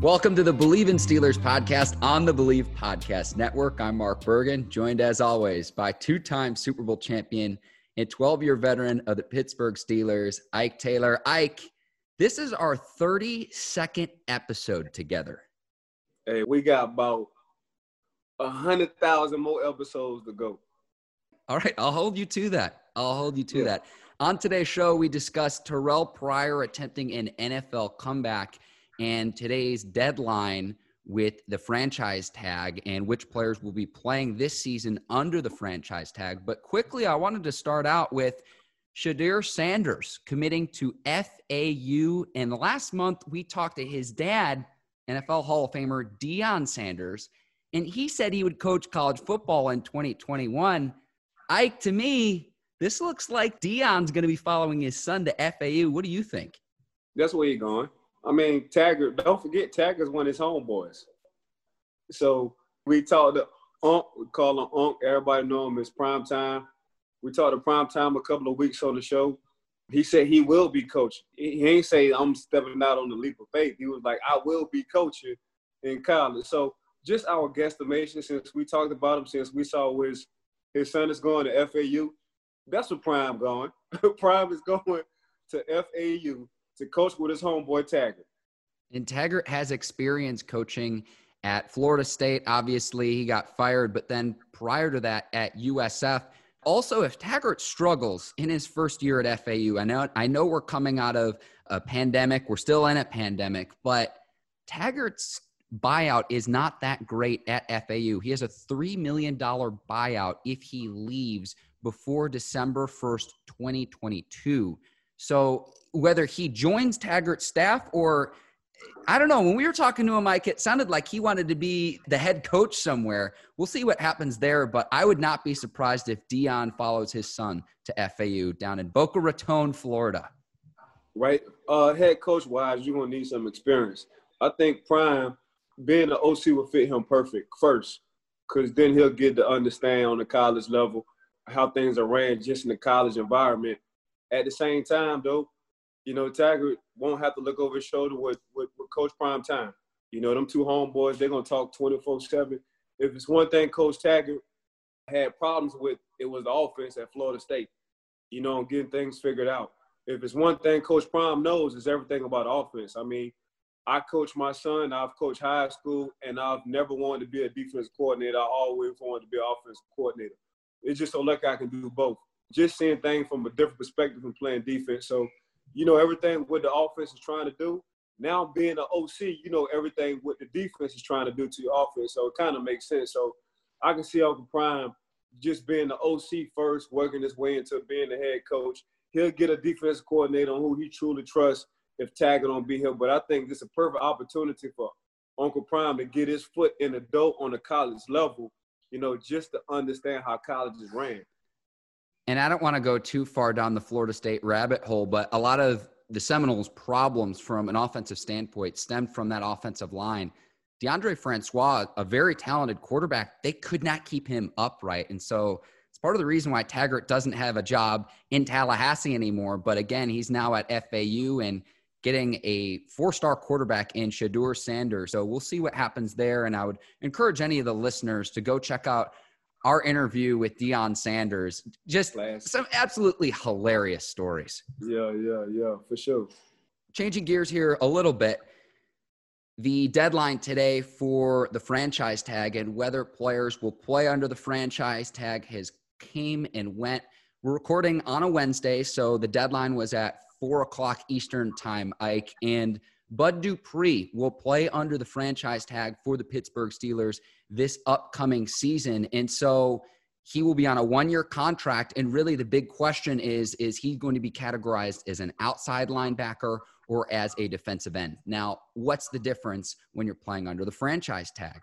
Welcome to the Believe in Steelers podcast on the Believe Podcast Network. I'm Mark Bergen, joined as always by two-time Super Bowl champion and 12-year veteran of the Pittsburgh Steelers, Ike Taylor. Ike, this is our 32nd episode together. Hey, we got about 100,000 more episodes to go. All right, I'll hold you to that. That. On today's show, we discussed Terrell Pryor attempting an NFL comeback and today's deadline with the franchise tag and which players will be playing this season under the franchise tag. But quickly, I wanted to start out with Shedeur Sanders committing to FAU. And last month, we talked to his dad, NFL Hall of Famer Deion Sanders, and he said he would coach college football in 2021. Ike, to me, this looks like Deion's going to be following his son to FAU. What do you think? That's where you're going. I mean, Taggart, don't forget, Taggart's one of his homeboys. So we talked to Unc, we call him Unc. Everybody know him as Primetime. We talked to Primetime a couple of weeks on the show. He said he will be coaching. He ain't say I'm stepping out on the leap of faith. He was like, I will be coaching in college. So just our guesstimation, since we talked about him, since we saw where his son is going to FAU, that's where Prime going. Prime is going to FAU to coach with his homeboy Taggart. And Taggart has experience coaching at Florida State. Obviously, he got fired, but then prior to that at USF. Also, if Taggart struggles in his first year at FAU, I know we're coming out of a pandemic. We're still in a pandemic, but Taggart's buyout is not that great at FAU. He has a $3 million buyout if he leaves before December 1st, 2022. So whether he joins Taggart's staff or I don't know, when we were talking to him, Mike, it sounded like he wanted to be the head coach somewhere. We'll see what happens there, but I would not be surprised if Deion follows his son to FAU down in Boca Raton, Florida. Right. Head coach wise, you're going to need some experience. I think Prime being an OC will fit him perfect first, because then he'll get to understand on the college level how things are ran just in the college environment. At the same time, though, you know, Taggart won't have to look over his shoulder with Coach Primetime. You know, them two homeboys, they're going to talk 24/7. If it's one thing Coach Taggart had problems with, it was the offense at Florida State, you know, and getting things figured out. If it's one thing Coach Prime knows, it's everything about offense. I mean, I coach my son, I've coached high school, and I've never wanted to be a defense coordinator. I always wanted to be an offense coordinator. It's just so lucky I can do both. Just seeing things from a different perspective and playing defense. So, you know, everything what the offense is trying to do. Now being an OC, you know, everything what the defense is trying to do to your offense. So it kind of makes sense. So I can see Uncle Prime just being the OC first, working his way into being the head coach. He'll get a defense coordinator on who he truly trusts if Taggart don't be here. But I think this is a perfect opportunity for Uncle Prime to get his foot in the door on the college level, you know, just to understand how college is ran. And I don't want to go too far down the Florida State rabbit hole, but a lot of the Seminoles' problems from an offensive standpoint stemmed from that offensive line. DeAndre Francois, a very talented quarterback, they could not keep him upright. And so it's part of the reason why Taggart doesn't have a job in Tallahassee anymore. But again, he's now at FAU and getting a four-star quarterback in Shedeur Sanders. So we'll see what happens there. And I would encourage any of the listeners to go check out our interview with Deion Sanders. Just some absolutely hilarious stories. Yeah, for sure. Changing gears here a little bit. The deadline today for the franchise tag and whether players will play under the franchise tag has came and went. We're recording on a Wednesday, so the deadline was at 4 o'clock Eastern time, Ike, and Bud Dupree will play under the franchise tag for the Pittsburgh Steelers this upcoming season. And so he will be on a one-year contract, and really the big question is he going to be categorized as an outside linebacker or as a defensive end? Now, what's the difference when you're playing under the franchise tag?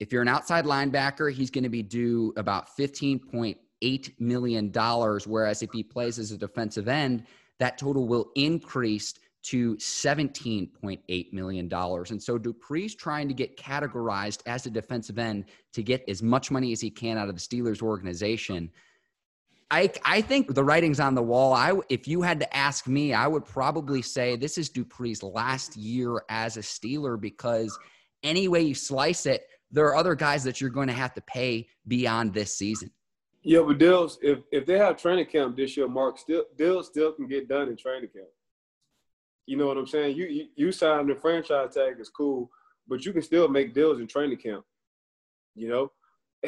If you're an outside linebacker, he's going to be due about $15.8 million, whereas if he plays as a defensive end, that total will increase to $17.8 million. And so Dupree's trying to get categorized as a defensive end to get as much money as he can out of the Steelers organization. I think the writing's on the wall. If you had to ask me, I would probably say this is Dupree's last year as a Steeler, because any way you slice it, there are other guys that you're going to have to pay beyond this season. Yeah, but Dills, if they have training camp this year, Mark, Dills still can get done in training camp. You know what I'm saying? You sign the franchise tag is cool, but you can still make deals in training camp. You know,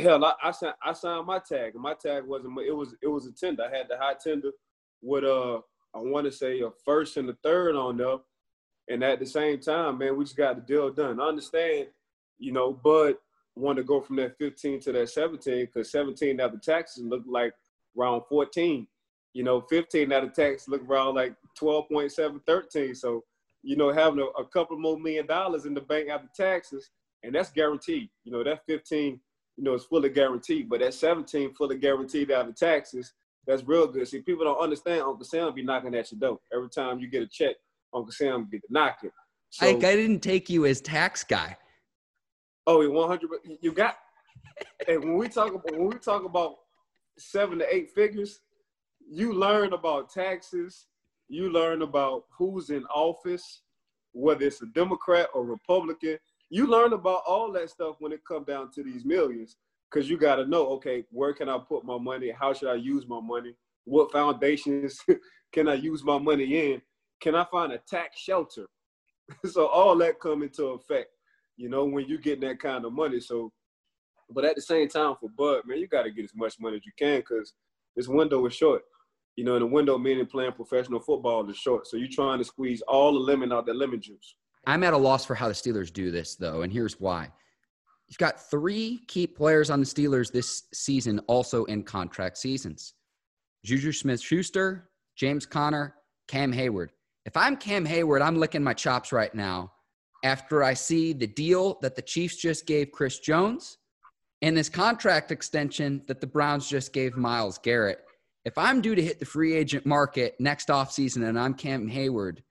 hell, I signed my tag, and my tag wasn't. It was a tender. I had the high tender with I want to say a first and a third on there, and at the same time, man, we just got the deal done. I understand, you know, Bud wanted to go from that 15 to that 17 because 17 after taxes looked like around 14. You know, 15 out of tax look around like 12.7, 13. So, you know, having a couple more $1 million in the bank after taxes, and that's guaranteed. You know, that 15, you know, is fully guaranteed. But that 17 fully guaranteed after taxes, that's real good. See, people don't understand Uncle Sam be knocking at your door. Every time you get a check, Uncle Sam be knocking. So, Ike, I didn't take you as tax guy. Oh, 100%. You got – and when we talk about 7 to 8 figures – you learn about taxes. You learn about who's in office, whether it's a Democrat or Republican. You learn about all that stuff when it comes down to these millions, because you got to know, okay, where can I put my money? How should I use my money? What foundations can I use my money in? Can I find a tax shelter? So all that come into effect, you know, when you get that kind of money. So, but at the same time for Bud, man, you got to get as much money as you can, because this window is short. You know, the window meaning playing professional football is short. So you're trying to squeeze all the lemon out that lemon juice. I'm at a loss for how the Steelers do this, though, and here's why. You've got 3 key players on the Steelers this season also in contract seasons. Juju Smith-Schuster, James Conner, Cam Hayward. If I'm Cam Hayward, I'm licking my chops right now after I see the deal that the Chiefs just gave Chris Jones and this contract extension that the Browns just gave Myles Garrett. If I'm due to hit the free agent market next offseason and I'm Cam Hayward,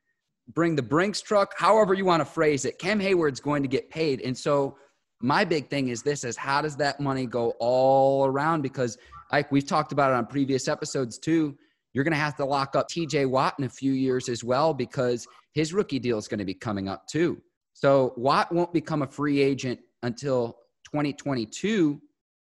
bring the Brinks truck, however you want to phrase it, Cam Hayward's going to get paid. And so my big thing is this, is how does that money go all around? Because, like we've talked about it on previous episodes too, you're going to have to lock up TJ Watt in a few years as well, because his rookie deal is going to be coming up too. So Watt won't become a free agent until 2022,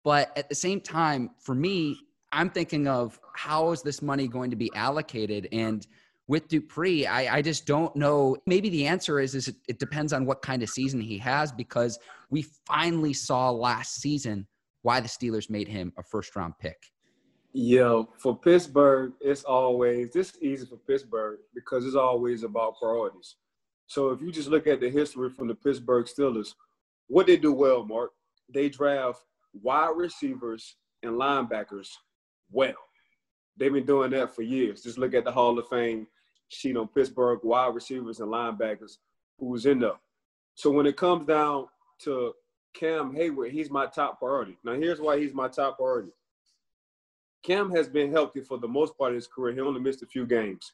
but at the same time, for me, I'm thinking of how is this money going to be allocated? And with Dupree, I just don't know. Maybe the answer is it depends on what kind of season he has, because we finally saw last season why the Steelers made him a first-round pick. Yeah, for Pittsburgh, it's easy for Pittsburgh because it's always about priorities. So if you just look at the history from the Pittsburgh Steelers, what they do well, Mark, they draft wide receivers and linebackers well. They've been doing that for years. Just look at the Hall of Fame sheet on Pittsburgh wide receivers and linebackers who's in there. So when it comes down to Cam Hayward, he's my top priority. Now, here's why he's my top priority. Cam has been healthy for the most part of his career. He only missed a few games.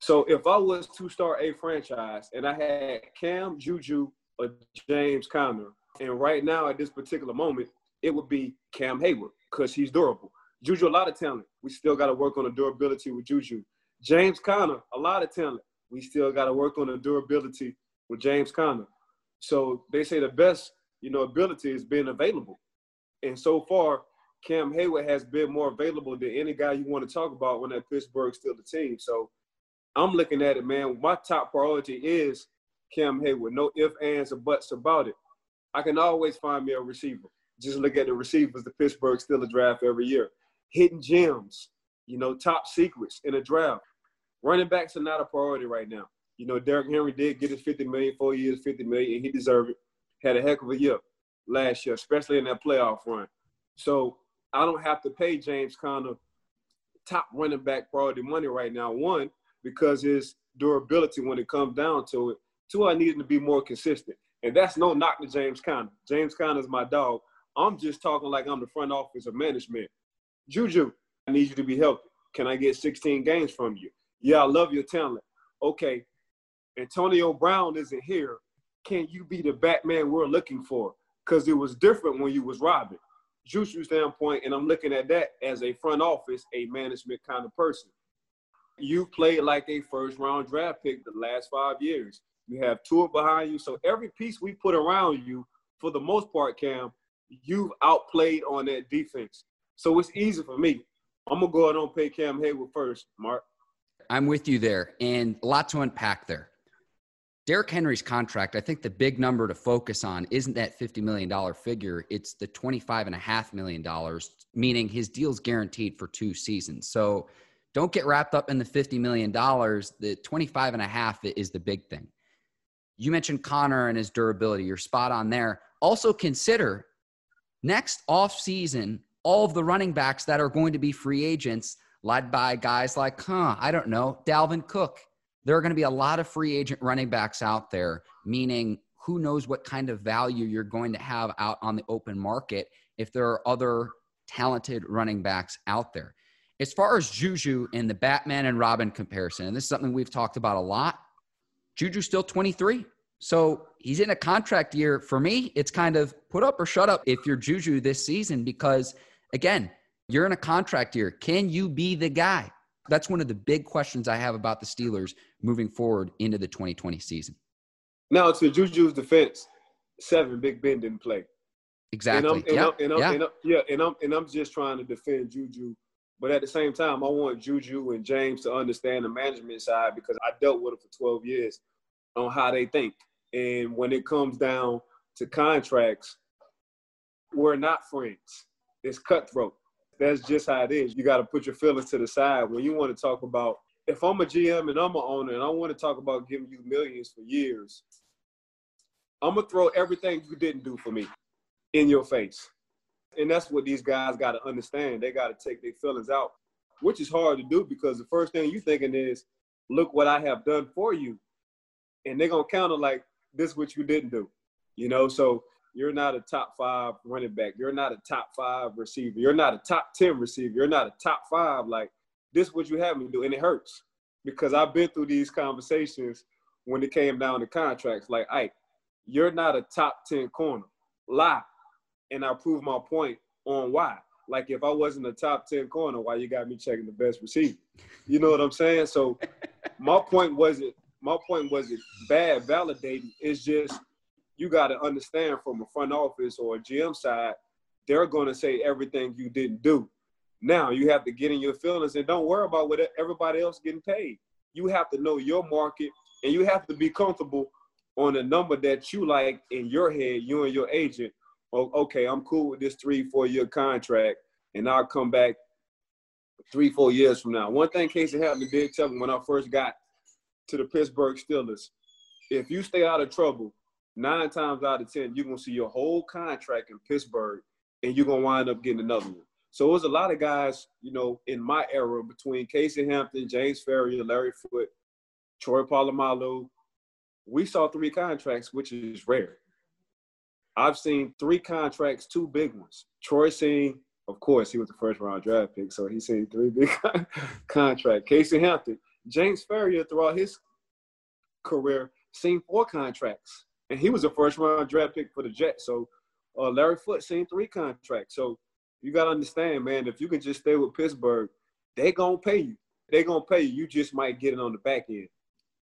So if I was to start a franchise and I had Cam, Juju, or James Conner, and right now at this particular moment, it would be Cam Hayward because he's durable. Juju, a lot of talent. We still got to work on the durability with Juju. James Conner, a lot of talent. We still got to work on the durability with James Conner. So they say the best, you know, ability is being available. And so far, Cam Hayward has been more available than any guy you want to talk about on that Pittsburgh Steelers team. So I'm looking at it, man. My top priority is Cam Hayward. No ifs, ands, or buts about it. I can always find me a receiver. Just look at the receivers the Pittsburgh Steelers draft every year. Hidden gems, you know, top secrets in a draft. Running backs are not a priority right now. You know, Derrick Henry did get his $50 million, 4 years, $50 million, and he deserved it. Had a heck of a year last year, especially in that playoff run. So I don't have to pay James Conner top running back priority money right now. One, because his durability when it comes down to it. Two, I need him to be more consistent. And that's no knock to James Conner. James Conner is my dog. I'm just talking like I'm the front office of management. Juju, I need you to be healthy. Can I get 16 games from you? Yeah, I love your talent. Okay, Antonio Brown isn't here. Can you be the Batman we're looking for? Because it was different when you was robbing. Juju's standpoint, and I'm looking at that as a front office, a management kind of person. You played like a first-round draft pick the last 5 years. You have Tua behind you. So every piece we put around you, for the most part, Cam, you've outplayed on that defense. So it's easy for me. I'm going to go ahead and pay Cam Hayward first, Mark. I'm with you there, and a lot to unpack there. Derrick Henry's contract, I think the big number to focus on isn't that $50 million figure. It's the $25.5 million, meaning his deal's guaranteed for 2 seasons. So don't get wrapped up in the $50 million. The $25.5 is the big thing. You mentioned Connor and his durability. You're spot on there. Also consider next offseason, all of the running backs that are going to be free agents led by guys like, Dalvin Cook. There are going to be a lot of free agent running backs out there, meaning who knows what kind of value you're going to have out on the open market if there are other talented running backs out there. As far as Juju and the Batman and Robin comparison, and this is something we've talked about a lot, Juju's still 23. So he's in a contract year. For me, it's kind of put up or shut up if you're Juju this season because, again, you're in a contract year. Can you be the guy? That's one of the big questions I have about the Steelers moving forward into the 2020 season. Now, to Juju's defense, Big Ben didn't play. Exactly. And I'm just trying to defend Juju. But at the same time, I want Juju and James to understand the management side because I dealt with it for 12 years on how they think. And when it comes down to contracts, we're not friends. It's cutthroat. That's just how it is. You got to put your feelings to the side. When you want to talk about, if I'm a GM and I'm an owner and I want to talk about giving you millions for years, I'm going to throw everything you didn't do for me in your face. And that's what these guys got to understand. They got to take their feelings out, which is hard to do because the first thing you're thinking is, look what I have done for you. And they're going to counter like, this is what you didn't do. You know, so you're not a top 5 running back. You're not a top 5 receiver. You're not a top 10 receiver. You're not a top 5. Like, this is what you have me do. And it hurts because I've been through these conversations when it came down to contracts. Like, Ike, you're not a top 10 corner. Lie. And I prove my point on why. Like, if I wasn't a top 10 corner, why you got me checking the best receiver? You know what I'm saying? So my point wasn't bad validating. It's just, you got to understand from a front office or a GM side, they're going to say everything you didn't do. Now you have to get in your feelings and don't worry about what everybody else getting paid. You have to know your market and you have to be comfortable on a number that you like in your head, you and your agent. Oh, okay, I'm cool with this 3-4 year contract and I'll come back 3-4 years from now. One thing Casey Hampton did tell me when I first got to the Pittsburgh Steelers, if you stay out of trouble, 9 times out of 10, you're going to see your whole contract in Pittsburgh and you're going to wind up getting another one. So it was a lot of guys, you know, in my era between Casey Hampton, James Ferrier, Larry Foote, Troy Polamalu, we saw 3 contracts, which is rare. I've seen 3 contracts, 2 big ones. Troy seen, of course, he was the first round draft pick, so he seen 3 big contracts. Casey Hampton, James Ferrier throughout his career seen 4 contracts. And he was a first-round draft pick for the Jets. So Larry Foote seen 3 contracts. So you got to understand, man, if you can just stay with Pittsburgh, they're going to pay you. They're going to pay you. You just might get it on the back end.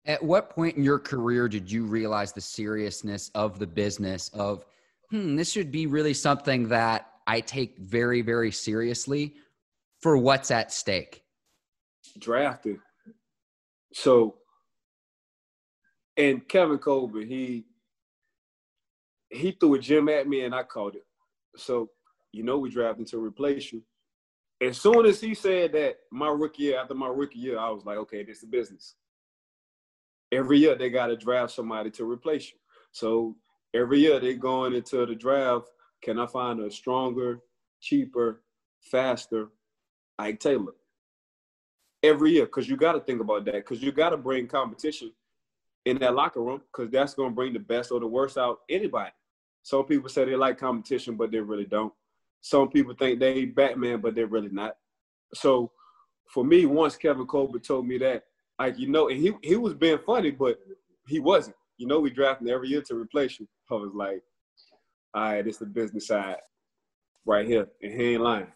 At what point in your career did you realize the seriousness of the business of, this should be really something that I take very, very seriously for what's at stake. Drafted. So, and Kevin Colbert, he threw a gem at me and I caught it. So, you know, we drafted to replace you. As soon as he said that, after my rookie year, I was like, okay, this is business. Every year they got to draft somebody to replace you. So every year they're going into the draft, can I find a stronger, cheaper, faster Ike Taylor? Every year, because you got to think about that, because you got to bring competition in that locker room, because that's going to bring the best or the worst out anybody. Some people say they like competition, but they really don't. Some people think they Batman, but they're really not. So for me, once Kevin Colbert told me that, like, you know, and he was being funny, but he wasn't. You know, we drafting every year to replace you. I was like, all right, it's the business side right here, and he ain't lying.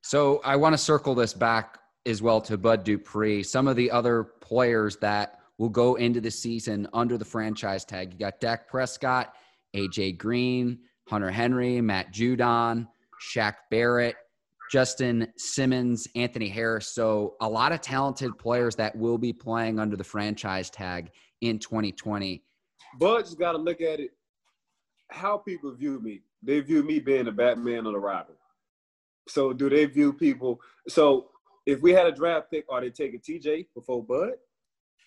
So I want to circle this back as well to Bud Dupree. Some of the other players that will go into the season under the franchise tag, you got Dak Prescott, A.J. Green, Hunter Henry, Matt Judon, Shaq Barrett, Justin Simmons, Anthony Harris. So a lot of talented players that will be playing under the franchise tag in 2020. Bud's got to look at it how people view me. They view me being the Batman or the Robin. So do they view people – so if we had a draft pick, are they taking TJ before Bud?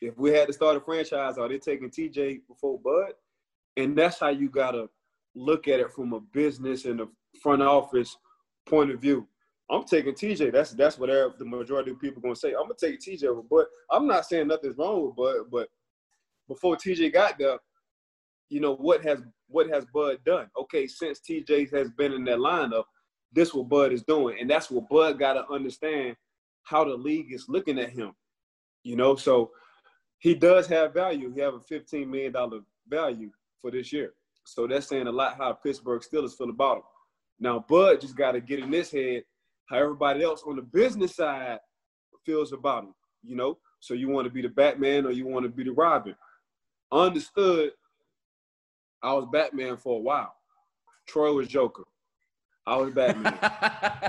If we had to start a franchise, are they taking TJ before Bud? And that's how you got to – look at it from a business and a front office point of view. I'm taking TJ. That's what the majority of people are going to say. I'm going to take TJ over Bud. I'm not saying nothing's wrong with Bud, but before TJ got there, you know, what has Bud done? Okay, since TJ has been in that lineup, this is what Bud is doing. And that's what Bud got to understand how the league is looking at him. You know, so he does have value. He have a $15 million value for this year. So that's saying a lot how Pittsburgh Steelers feel about him. Now, Bud just got to get in his head how everybody else on the business side feels about him, you know? So you want to be the Batman or you want to be the Robin. Understood, I was Batman for a while. Troy was Joker. I was Batman.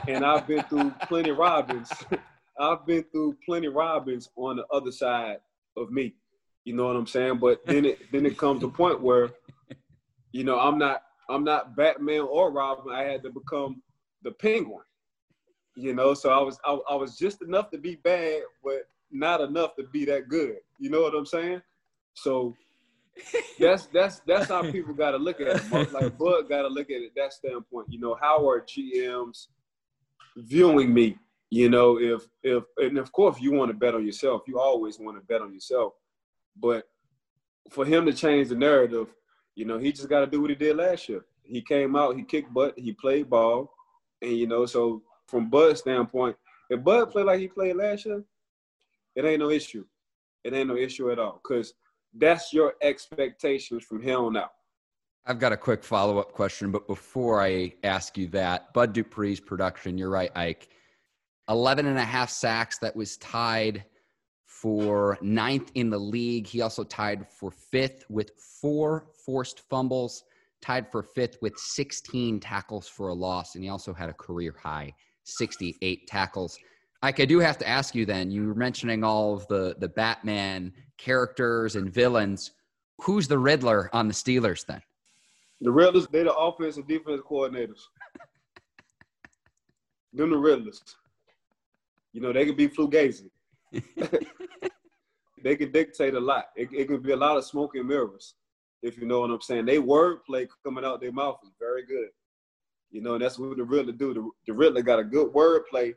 And I've been through plenty of Robins. I've been through plenty of Robins on the other side of me. You know what I'm saying? But then it comes a point where – you know, I'm not Batman or Robin. I had to become the Penguin. You know, so I was just enough to be bad, but not enough to be that good. You know what I'm saying? So that's how people gotta look at it. Mark, like Bud gotta look at it that standpoint. You know, how are GMs viewing me? You know, if and of course you want to bet on yourself. You always want to bet on yourself. But for him to change the narrative, you know, he just got to do what he did last year. He came out, he kicked butt, he played ball. And, you know, so from Bud's standpoint, if Bud played like he played last year, it ain't no issue. It ain't no issue at all because that's your expectations from here on out. I've got a quick follow-up question, but before I ask you that, Bud Dupree's production, you're right, Ike, 11 and a half sacks, that was tied for 9th in the league. He also tied for 5th with 4 forced fumbles, tied for 5th with 16 tackles for a loss, and he also had a career-high 68 tackles. Ike, I do have to ask you then, you were mentioning all of the Batman characters and villains. Who's the Riddler on the Steelers then? The Riddlers, they're the offense and defense coordinators. Them the Riddlers. You know, they could be Fugazi. They can dictate a lot. It can be a lot of smoke and mirrors, if you know what I'm saying. They wordplay coming out their mouth is very good. You know, that's what the Riddler do. The Riddler got a good wordplay,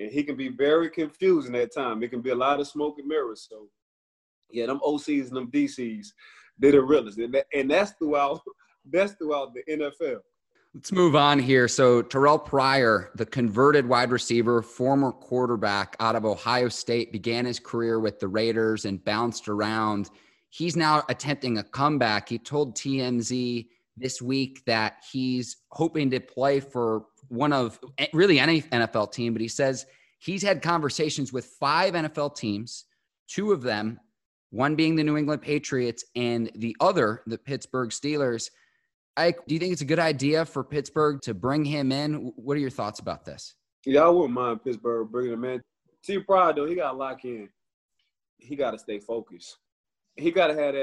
and he can be very confusing at times. It can be a lot of smoke and mirrors. So, yeah, them OCs and them DCs, they're the Riddlers. And that's throughout the NFL. Let's move on here. So Terrell Pryor, the converted wide receiver, former quarterback out of Ohio State, began his career with the Raiders and bounced around. He's now attempting a comeback. He told TMZ this week that he's hoping to play for one of really any NFL team, but he says he's had conversations with 5 NFL teams, 2 of them, one being the New England Patriots and the other, the Pittsburgh Steelers. Ike, do you think it's a good idea for Pittsburgh to bring him in? What are your thoughts about this? Yeah, I wouldn't mind Pittsburgh bringing him in. T. Pryor, though, he got to lock in. He got to stay focused. He got to have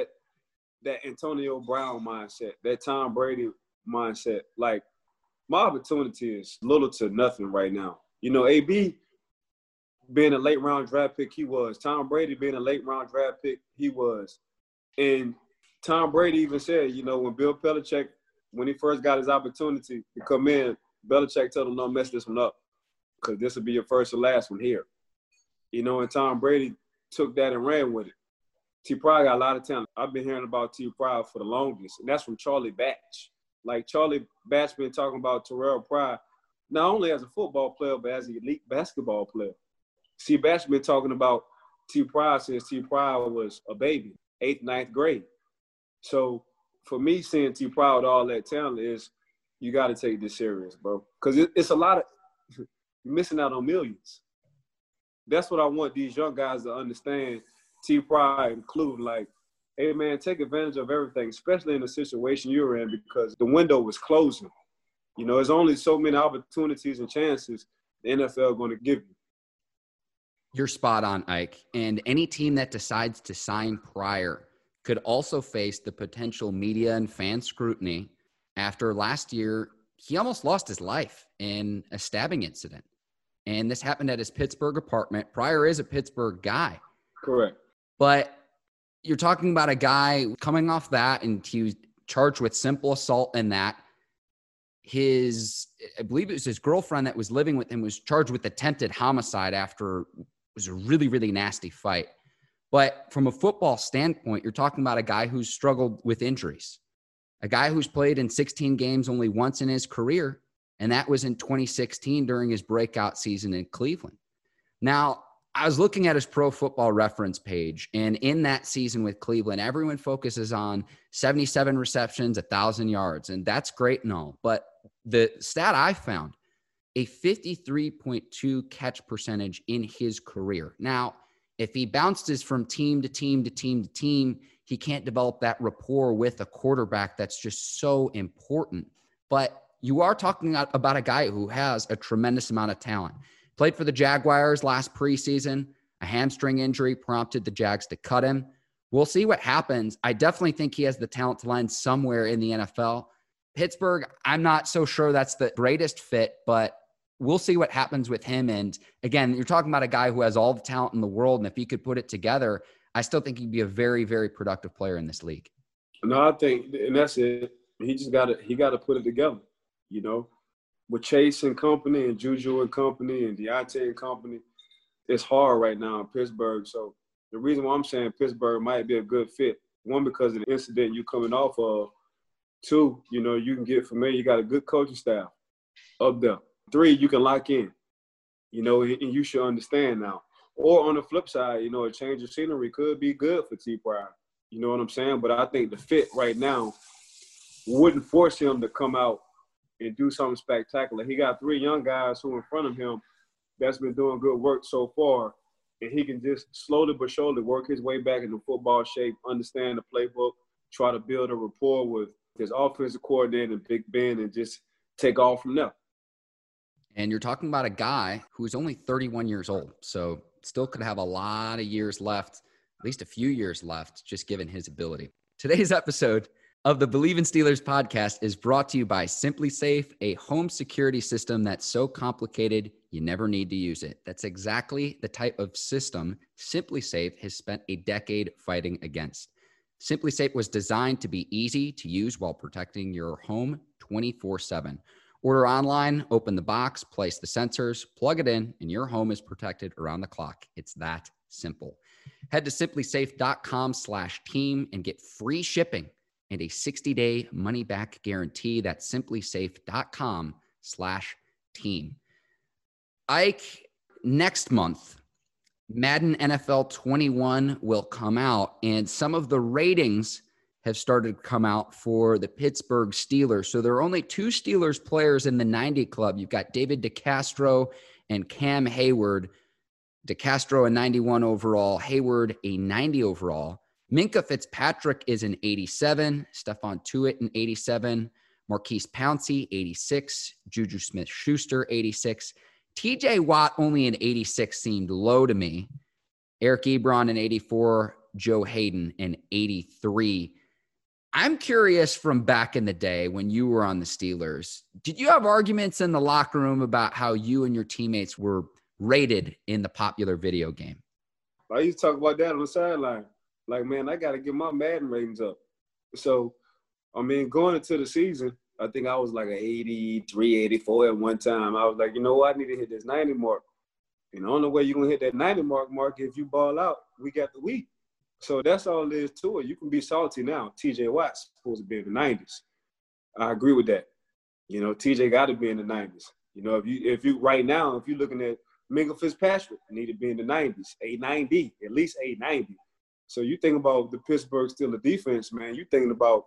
that Antonio Brown mindset, that Tom Brady mindset. Like, my opportunity is little to nothing right now. You know, AB being a late-round draft pick, he was. Tom Brady being a late-round draft pick, he was. And Tom Brady even said, you know, when Bill Belichick, when he first got his opportunity to come in, Belichick told him, don't mess this one up because this will be your first and last one here. You know, and Tom Brady took that and ran with it. T. Pryor got a lot of talent. I've been hearing about T. Pryor for the longest, and that's from Charlie Batch. Like, Charlie Batch been talking about Terrell Pryor, not only as a football player, but as an elite basketball player. See, Batch been talking about T. Pryor since T. Pryor was a baby, 8th, 9th grade. So, for me, seeing T. Pryor with all that talent is, you got to take this serious, bro. Because it's a lot of – you're missing out on millions. That's what I want these young guys to understand, T. Pryor included. Like, hey, man, take advantage of everything, especially in the situation you're in because the window is closing. You know, there's only so many opportunities and chances the NFL is going to give you. You're spot on, Ike. And any team that decides to sign Pryor could also face the potential media and fan scrutiny after last year, he almost lost his life in a stabbing incident. And this happened at his Pittsburgh apartment. Pryor is a Pittsburgh guy. Correct. But you're talking about a guy coming off that, and he was charged with simple assault in that. I believe it was his girlfriend that was living with him was charged with attempted homicide after it was a really, really nasty fight. But from a football standpoint, you're talking about a guy who's struggled with injuries, a guy who's played in 16 games only once in his career, and that was in 2016 during his breakout season in Cleveland. Now, I was looking at his Pro Football Reference page, and in that season with Cleveland, everyone focuses on 77 receptions, 1,000 yards, and that's great and all. But the stat I found, a 53.2 catch percentage in his career. Now, if he bounces from team to team to team to team, he can't develop that rapport with a quarterback that's just so important. But you are talking about a guy who has a tremendous amount of talent. Played for the Jaguars last preseason. A hamstring injury prompted the Jags to cut him. We'll see what happens. I definitely think he has the talent to land somewhere in the NFL. Pittsburgh, I'm not so sure that's the greatest fit, but we'll see what happens with him. And again, you're talking about a guy who has all the talent in the world. And if he could put it together, I still think he'd be a very, very productive player in this league. No, I think, and that's it. He got to put it together, you know, with Chase and company and Juju and company and Deontay and company. It's hard right now in Pittsburgh. So the reason why I'm saying Pittsburgh might be a good fit, one, because of the incident you're coming off of. Two, you know, you can get familiar. You got a good coaching staff up there. Three, you can lock in, you know, and you should understand now. Or on the flip side, you know, a change of scenery could be good for T. Pryor. You know what I'm saying? But I think the fit right now wouldn't force him to come out and do something spectacular. He got three young guys who in front of him that's been doing good work so far, and he can just slowly but surely work his way back into football shape, understand the playbook, try to build a rapport with his offensive coordinator and Big Ben and just take off from there. And you're talking about a guy who's only 31 years old, so still could have a lot of years left, at least a few years left, just given his ability. Today's episode of the Believe in Steelers podcast is brought to you by SimpliSafe, a home security system that's so complicated you never need to use it. That's exactly the type of system SimpliSafe has spent a decade fighting against. SimpliSafe was designed to be easy to use while protecting your home 24/7. Order online, open the box, place the sensors, plug it in, and your home is protected around the clock. It's that simple. Head to simplisafe.com/team and get free shipping and a 60-day money-back guarantee. That's simplisafe.com/team. Ike, next month, Madden NFL 21 will come out, and some of the ratings have started to come out for the Pittsburgh Steelers. So there are only two Steelers players in the 90 club. You've got David DeCastro and Cam Hayward. DeCastro a 91 overall, Hayward a 90 overall. Minkah Fitzpatrick is an 87, Stephon Tuitt an 87, Marquise Pouncey, 86. Juju Smith-Schuster, 86. TJ Watt, only an 86, seemed low to me. Eric Ebron, an 84. Joe Hayden, an 83. I'm curious from back in the day when you were on the Steelers, did you have arguments in the locker room about how you and your teammates were rated in the popular video game? I used to talk about that on the sideline. Like, man, I got to get my Madden ratings up. So, I mean, going into the season, I think I was like an 83, 84 at one time. I was like, you know what? I need to hit this 90 mark. And the only way you're going to hit that 90 mark if you ball out. We got the week. So that's all there is to it. You can be salty now. TJ Watt's supposed to be in the 90s. I agree with that. You know, TJ got to be in the 90s. You know, if you right now, if you're looking at Minkah Fitzpatrick, need to be in the 90s, 890, at least 890. So you think about the Pittsburgh Steelers defense, man, you're thinking about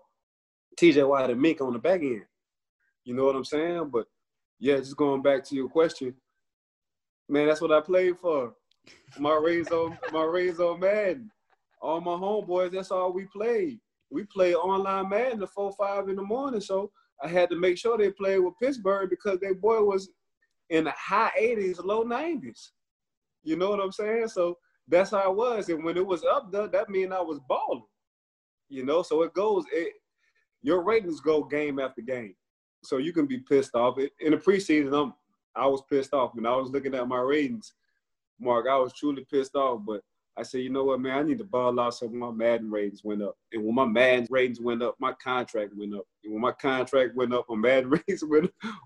TJ Watt and Mink on the back end. You know what I'm saying? But, yeah, just going back to your question, man, that's what I played for. My raise on Madden. All my homeboys, that's all we played. We played online Madden at 4, 5 in the morning, so I had to make sure they played with Pittsburgh because their boy was in the high 80s, low 90s. You know what I'm saying? So that's how it was. And when it was up, that means I was balling. You know, so it goes. Your ratings go game after game. So you can be pissed off. In the preseason, I was pissed off. When I was looking at my ratings, Mark, I was truly pissed off. But I said, you know what, man, I need to ball out so my Madden ratings went up. And when my Madden ratings went up, my contract went up. And when my contract went up, my Madden ratings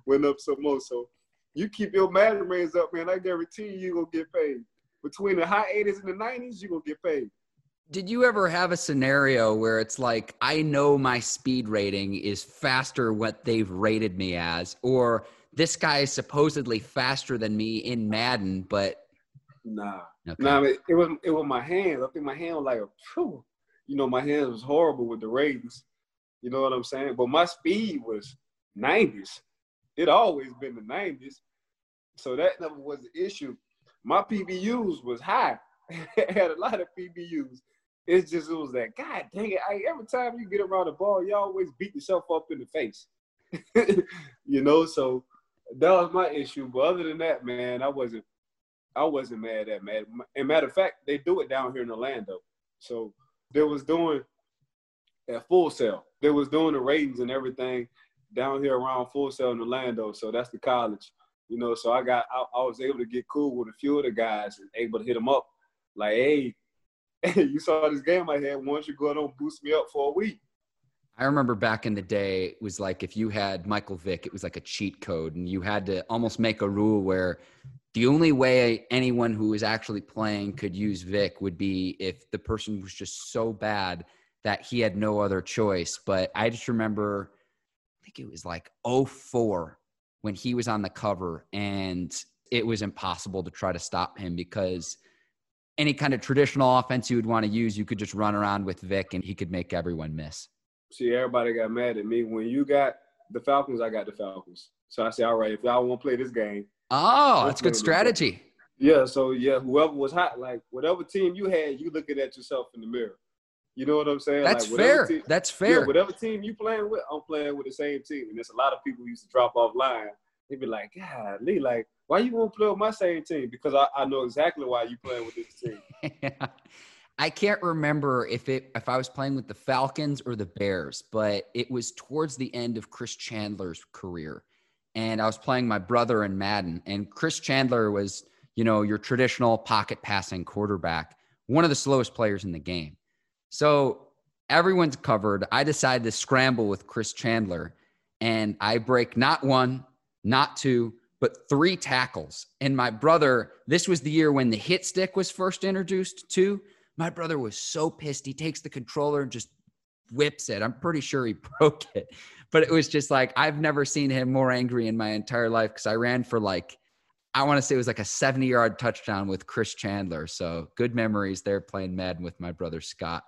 went up some more. So you keep your Madden ratings up, man, I guarantee you're going to get paid. Between the high 80s and the 90s, you're going to get paid. Did you ever have a scenario where it's like, I know my speed rating is faster what they've rated me as, or this guy is supposedly faster than me in Madden, but... Nah. Okay. Nah, it was my hands. I think my hand was like, phew. You know, my hands was horrible with the ratings. You know what I'm saying? But my speed was 90s. It always been the 90s. So that never was the issue. My PBUs was high. I had a lot of PBUs. It's just, it was that, God dang it. Every time you get around the ball, you always beat yourself up in the face. You know, so that was my issue. But other than that, man, I wasn't mad at Madden. And matter of fact, they do it down here in Orlando. So they was doing at Full Sail. They was doing the ratings and everything down here around Full Sail in Orlando. So that's the college, you know. So I was able to get cool with a few of the guys and able to hit them up. Like, hey, you saw this game I had. Once you go, don't boost me up for a week. I remember back in the day, it was like if you had Michael Vick, it was like a cheat code. And you had to almost make a rule where the only way anyone who was actually playing could use Vick would be if the person was just so bad that he had no other choice. But I just remember, I think it was like 04 when he was on the cover, and it was impossible to try to stop him because any kind of traditional offense you would want to use, you could just run around with Vick and he could make everyone miss. See, everybody got mad at me. When you got the Falcons, I got the Falcons. So I said, all right, if y'all want to play this game. Oh, that's good strategy. Yeah, so, yeah, whoever was hot, like, whatever team you had, you looking at yourself in the mirror. You know what I'm saying? That's like, fair. That's fair. Yeah, whatever team you playing with, I'm playing with the same team. And there's a lot of people who used to drop offline. They'd be like, God, Lee, like, why you won't play with my same team? Because I know exactly why you playing with this team. Yeah. I can't remember if I was playing with the Falcons or the Bears, but it was towards the end of Chris Chandler's career. And I was playing my brother in Madden. And Chris Chandler was, you know, your traditional pocket passing quarterback, one of the slowest players in the game. So everyone's covered. I decide to scramble with Chris Chandler. And I break not one, not two, but three tackles. And my brother, this was the year when the hit stick was first introduced too. My brother was so pissed. He takes the controller and just whips it. I'm pretty sure he broke it. But it was just like, I've never seen him more angry in my entire life because I ran for like, I want to say it was like a 70-yard touchdown with Chris Chandler. So good memories there playing Madden with my brother Scott.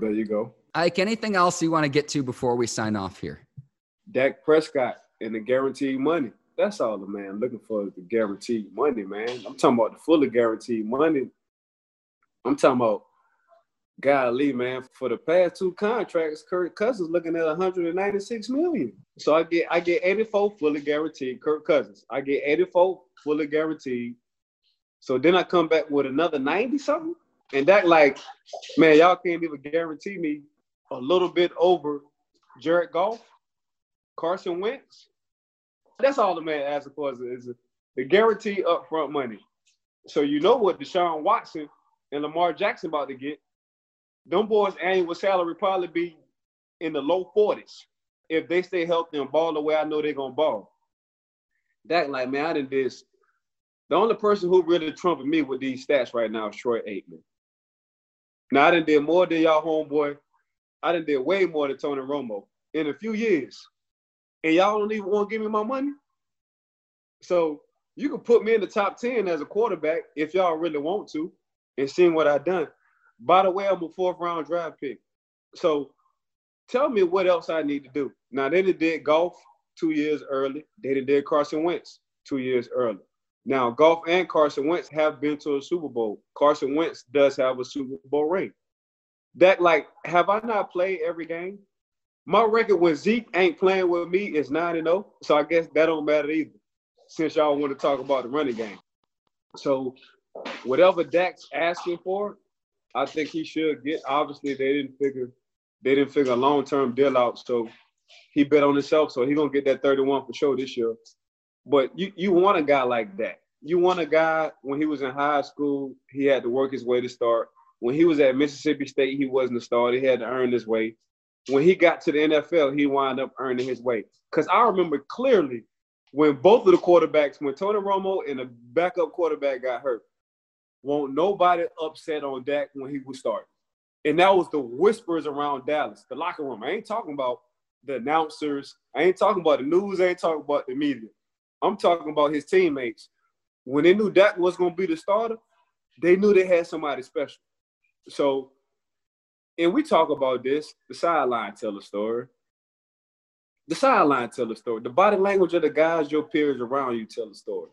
There you go. Ike, anything else you want to get to before we sign off here? Dak Prescott and the guaranteed money. That's all the man looking for, the guaranteed money, man. I'm talking about the fully guaranteed money. I'm talking about Golly, man, for the past two contracts, Kirk Cousins looking at $196 million. So I get 84 fully guaranteed, Kirk Cousins. I get 84 fully guaranteed. So then I come back with another 90-something? And that, like, man, y'all can't even guarantee me a little bit over Jared Goff, Carson Wentz. That's all the man asks for is the guaranteed upfront money. So you know what Deshaun Watson and Lamar Jackson about to get. Them boys' annual salary probably be in the low 40s if they stay healthy and ball the way I know they're going to ball. That, like, man, I done this. The only person who really trumped me with these stats right now is Troy Aikman. Now, I done did more than y'all homeboy. I done did way more than Tony Romo in a few years. And y'all don't even want to give me my money? So you can put me in the top 10 as a quarterback if y'all really want to and seeing what I've done. By the way, I'm a fourth-round draft pick. So tell me what else I need to do. Now, they did Goff 2 years early. They did Carson Wentz 2 years early. Now, Goff and Carson Wentz have been to a Super Bowl. Carson Wentz does have a Super Bowl ring. That, like, have I not played every game? My record when Zeke ain't playing with me is 9-0, so I guess that don't matter either since y'all want to talk about the running game. So whatever Dak's asking for, I think he should get. Obviously, they didn't figure a long-term deal out, so he bet on himself. So he's gonna get that 31 for sure this year. But you want a guy like that. You want a guy when he was in high school, he had to work his way to start. When he was at Mississippi State, he wasn't a starter. He had to earn his way. When he got to the NFL, he wound up earning his way. Because I remember clearly when both of the quarterbacks, when Tony Romo and the backup quarterback got hurt, won't nobody upset on Dak when he was starting. And that was the whispers around Dallas, the locker room. I ain't talking about the announcers. I ain't talking about the news. I ain't talking about the media. I'm talking about his teammates. When they knew Dak was going to be the starter, they knew they had somebody special. So, and we talk about this, the sideline tell a story. The sideline tell a story. The body language of the guys, your peers around you tell a story.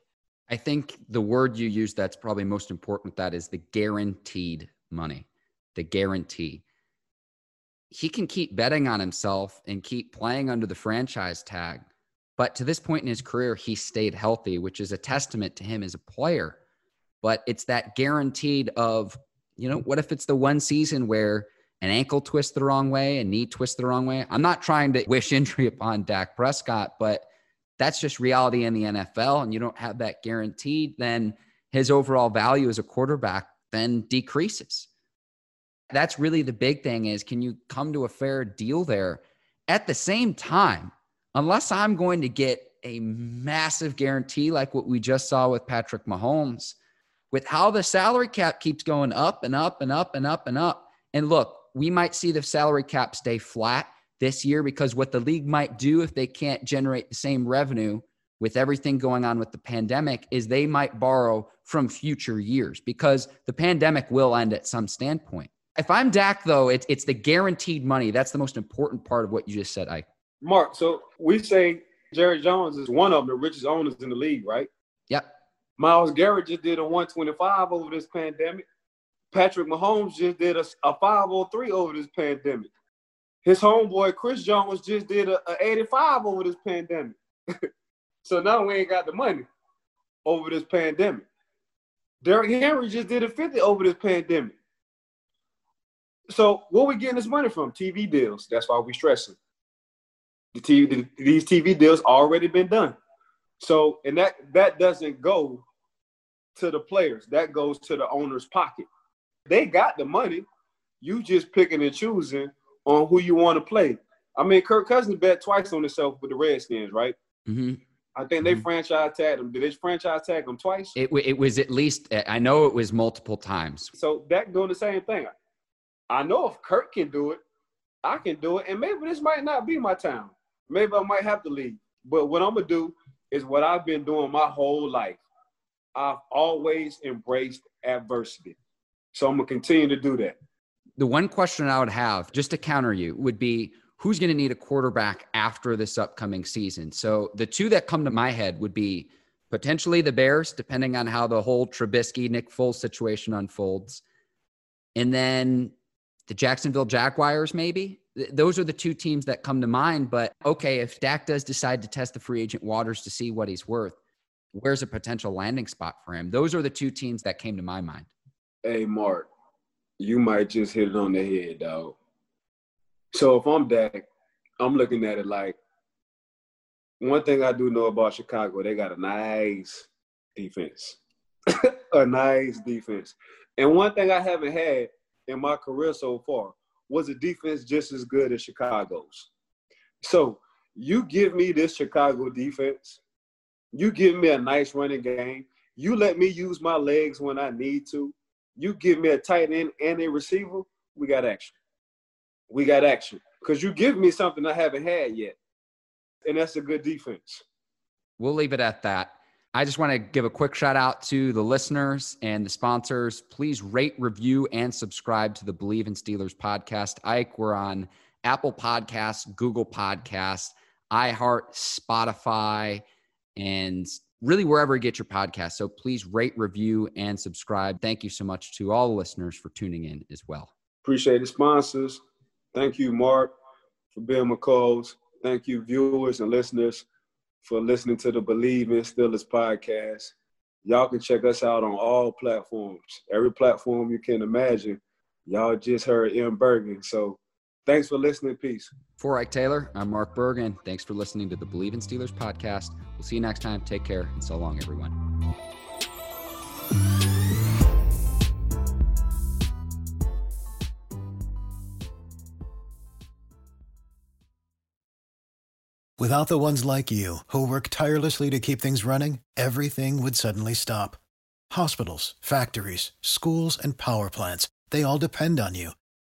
I think the word you use that's probably most important with that is the guaranteed money, the guarantee. He can keep betting on himself and keep playing under the franchise tag, but to this point in his career, he stayed healthy, which is a testament to him as a player. But it's that guaranteed of, you know, what if it's the one season where an ankle twists the wrong way, a knee twists the wrong way? I'm not trying to wish injury upon Dak Prescott, but that's just reality in the NFL, and you don't have that guaranteed, then his overall value as a quarterback then decreases. That's really the big thing is, can you come to a fair deal there? At the same time, unless I'm going to get a massive guarantee like what we just saw with Patrick Mahomes, with how the salary cap keeps going up and up and up and up and up. And look, we might see the salary cap stay flat this year because what the league might do if they can't generate the same revenue with everything going on with the pandemic is they might borrow from future years because the pandemic will end at some standpoint. If I'm Dak, though, it's the guaranteed money. That's the most important part of what you just said, Ike. Mark, so we say Jerry Jones is one of the richest owners in the league, right? Yep. Myles Garrett just did a 125 over this pandemic. Patrick Mahomes just did a 503 over this pandemic. His homeboy, Chris Jones, just did a 85 over this pandemic. So now we ain't got the money over this pandemic. Derrick Henry just did a 50 over this pandemic. So where we getting this money from? TV deals. That's why we stressing. These TV deals already been done. So, and that doesn't go to the players. That goes to the owner's pocket. They got the money. You just picking and choosing on who you want to play. I mean, Kirk Cousins bet twice on himself with the Redskins, right? Mm-hmm. I think they franchise tagged him. Did they franchise tag him twice? It was at least, I know it was multiple times. So Dak doing the same thing. I know if Kirk can do it, I can do it. And maybe this might not be my time. Maybe I might have to leave. But what I'm going to do is what I've been doing my whole life. I've always embraced adversity. So I'm going to continue to do that. The one question I would have, just to counter you, would be who's going to need a quarterback after this upcoming season? So the two that come to my head would be potentially the Bears, depending on how the whole Trubisky, Nick Foles situation unfolds. And then the Jacksonville Jaguars, maybe. Those are the two teams that come to mind. But okay, if Dak does decide to test the free agent waters to see what he's worth, where's a potential landing spot for him? Those are the two teams that came to my mind. Hey, Mark, you might just hit it on the head, dog. So if I'm Dak, I'm looking at it like, one thing I do know about Chicago, they got a nice defense. A nice defense. And one thing I haven't had in my career so far was a defense just as good as Chicago's. So you give me this Chicago defense, you give me a nice running game, you let me use my legs when I need to, you give me a tight end and a receiver, we got action. We got action. Because you give me something I haven't had yet, and that's a good defense. We'll leave it at that. I just want to give a quick shout out to the listeners and the sponsors. Please rate, review, and subscribe to the Believe in Steelers podcast. Ike, we're on Apple Podcasts, Google Podcasts, iHeart, Spotify, and really wherever you get your podcast. So please rate, review, and subscribe. Thank you so much to all the listeners for tuning in as well. Appreciate the sponsors. Thank you, Mark, for being my co-host. Thank you, viewers and listeners, for listening to the Believe in Steelers podcast. Y'all can check us out on all platforms, every platform you can imagine. Y'all just heard M. Bergen. So thanks for listening. Peace. For Ike Taylor, I'm Mark Bergen. Thanks for listening to the Believe in Steelers podcast. We'll see you next time. Take care, and so long, everyone. Without the ones like you, who work tirelessly to keep things running, everything would suddenly stop. Hospitals, factories, schools, and power plants, they all depend on you.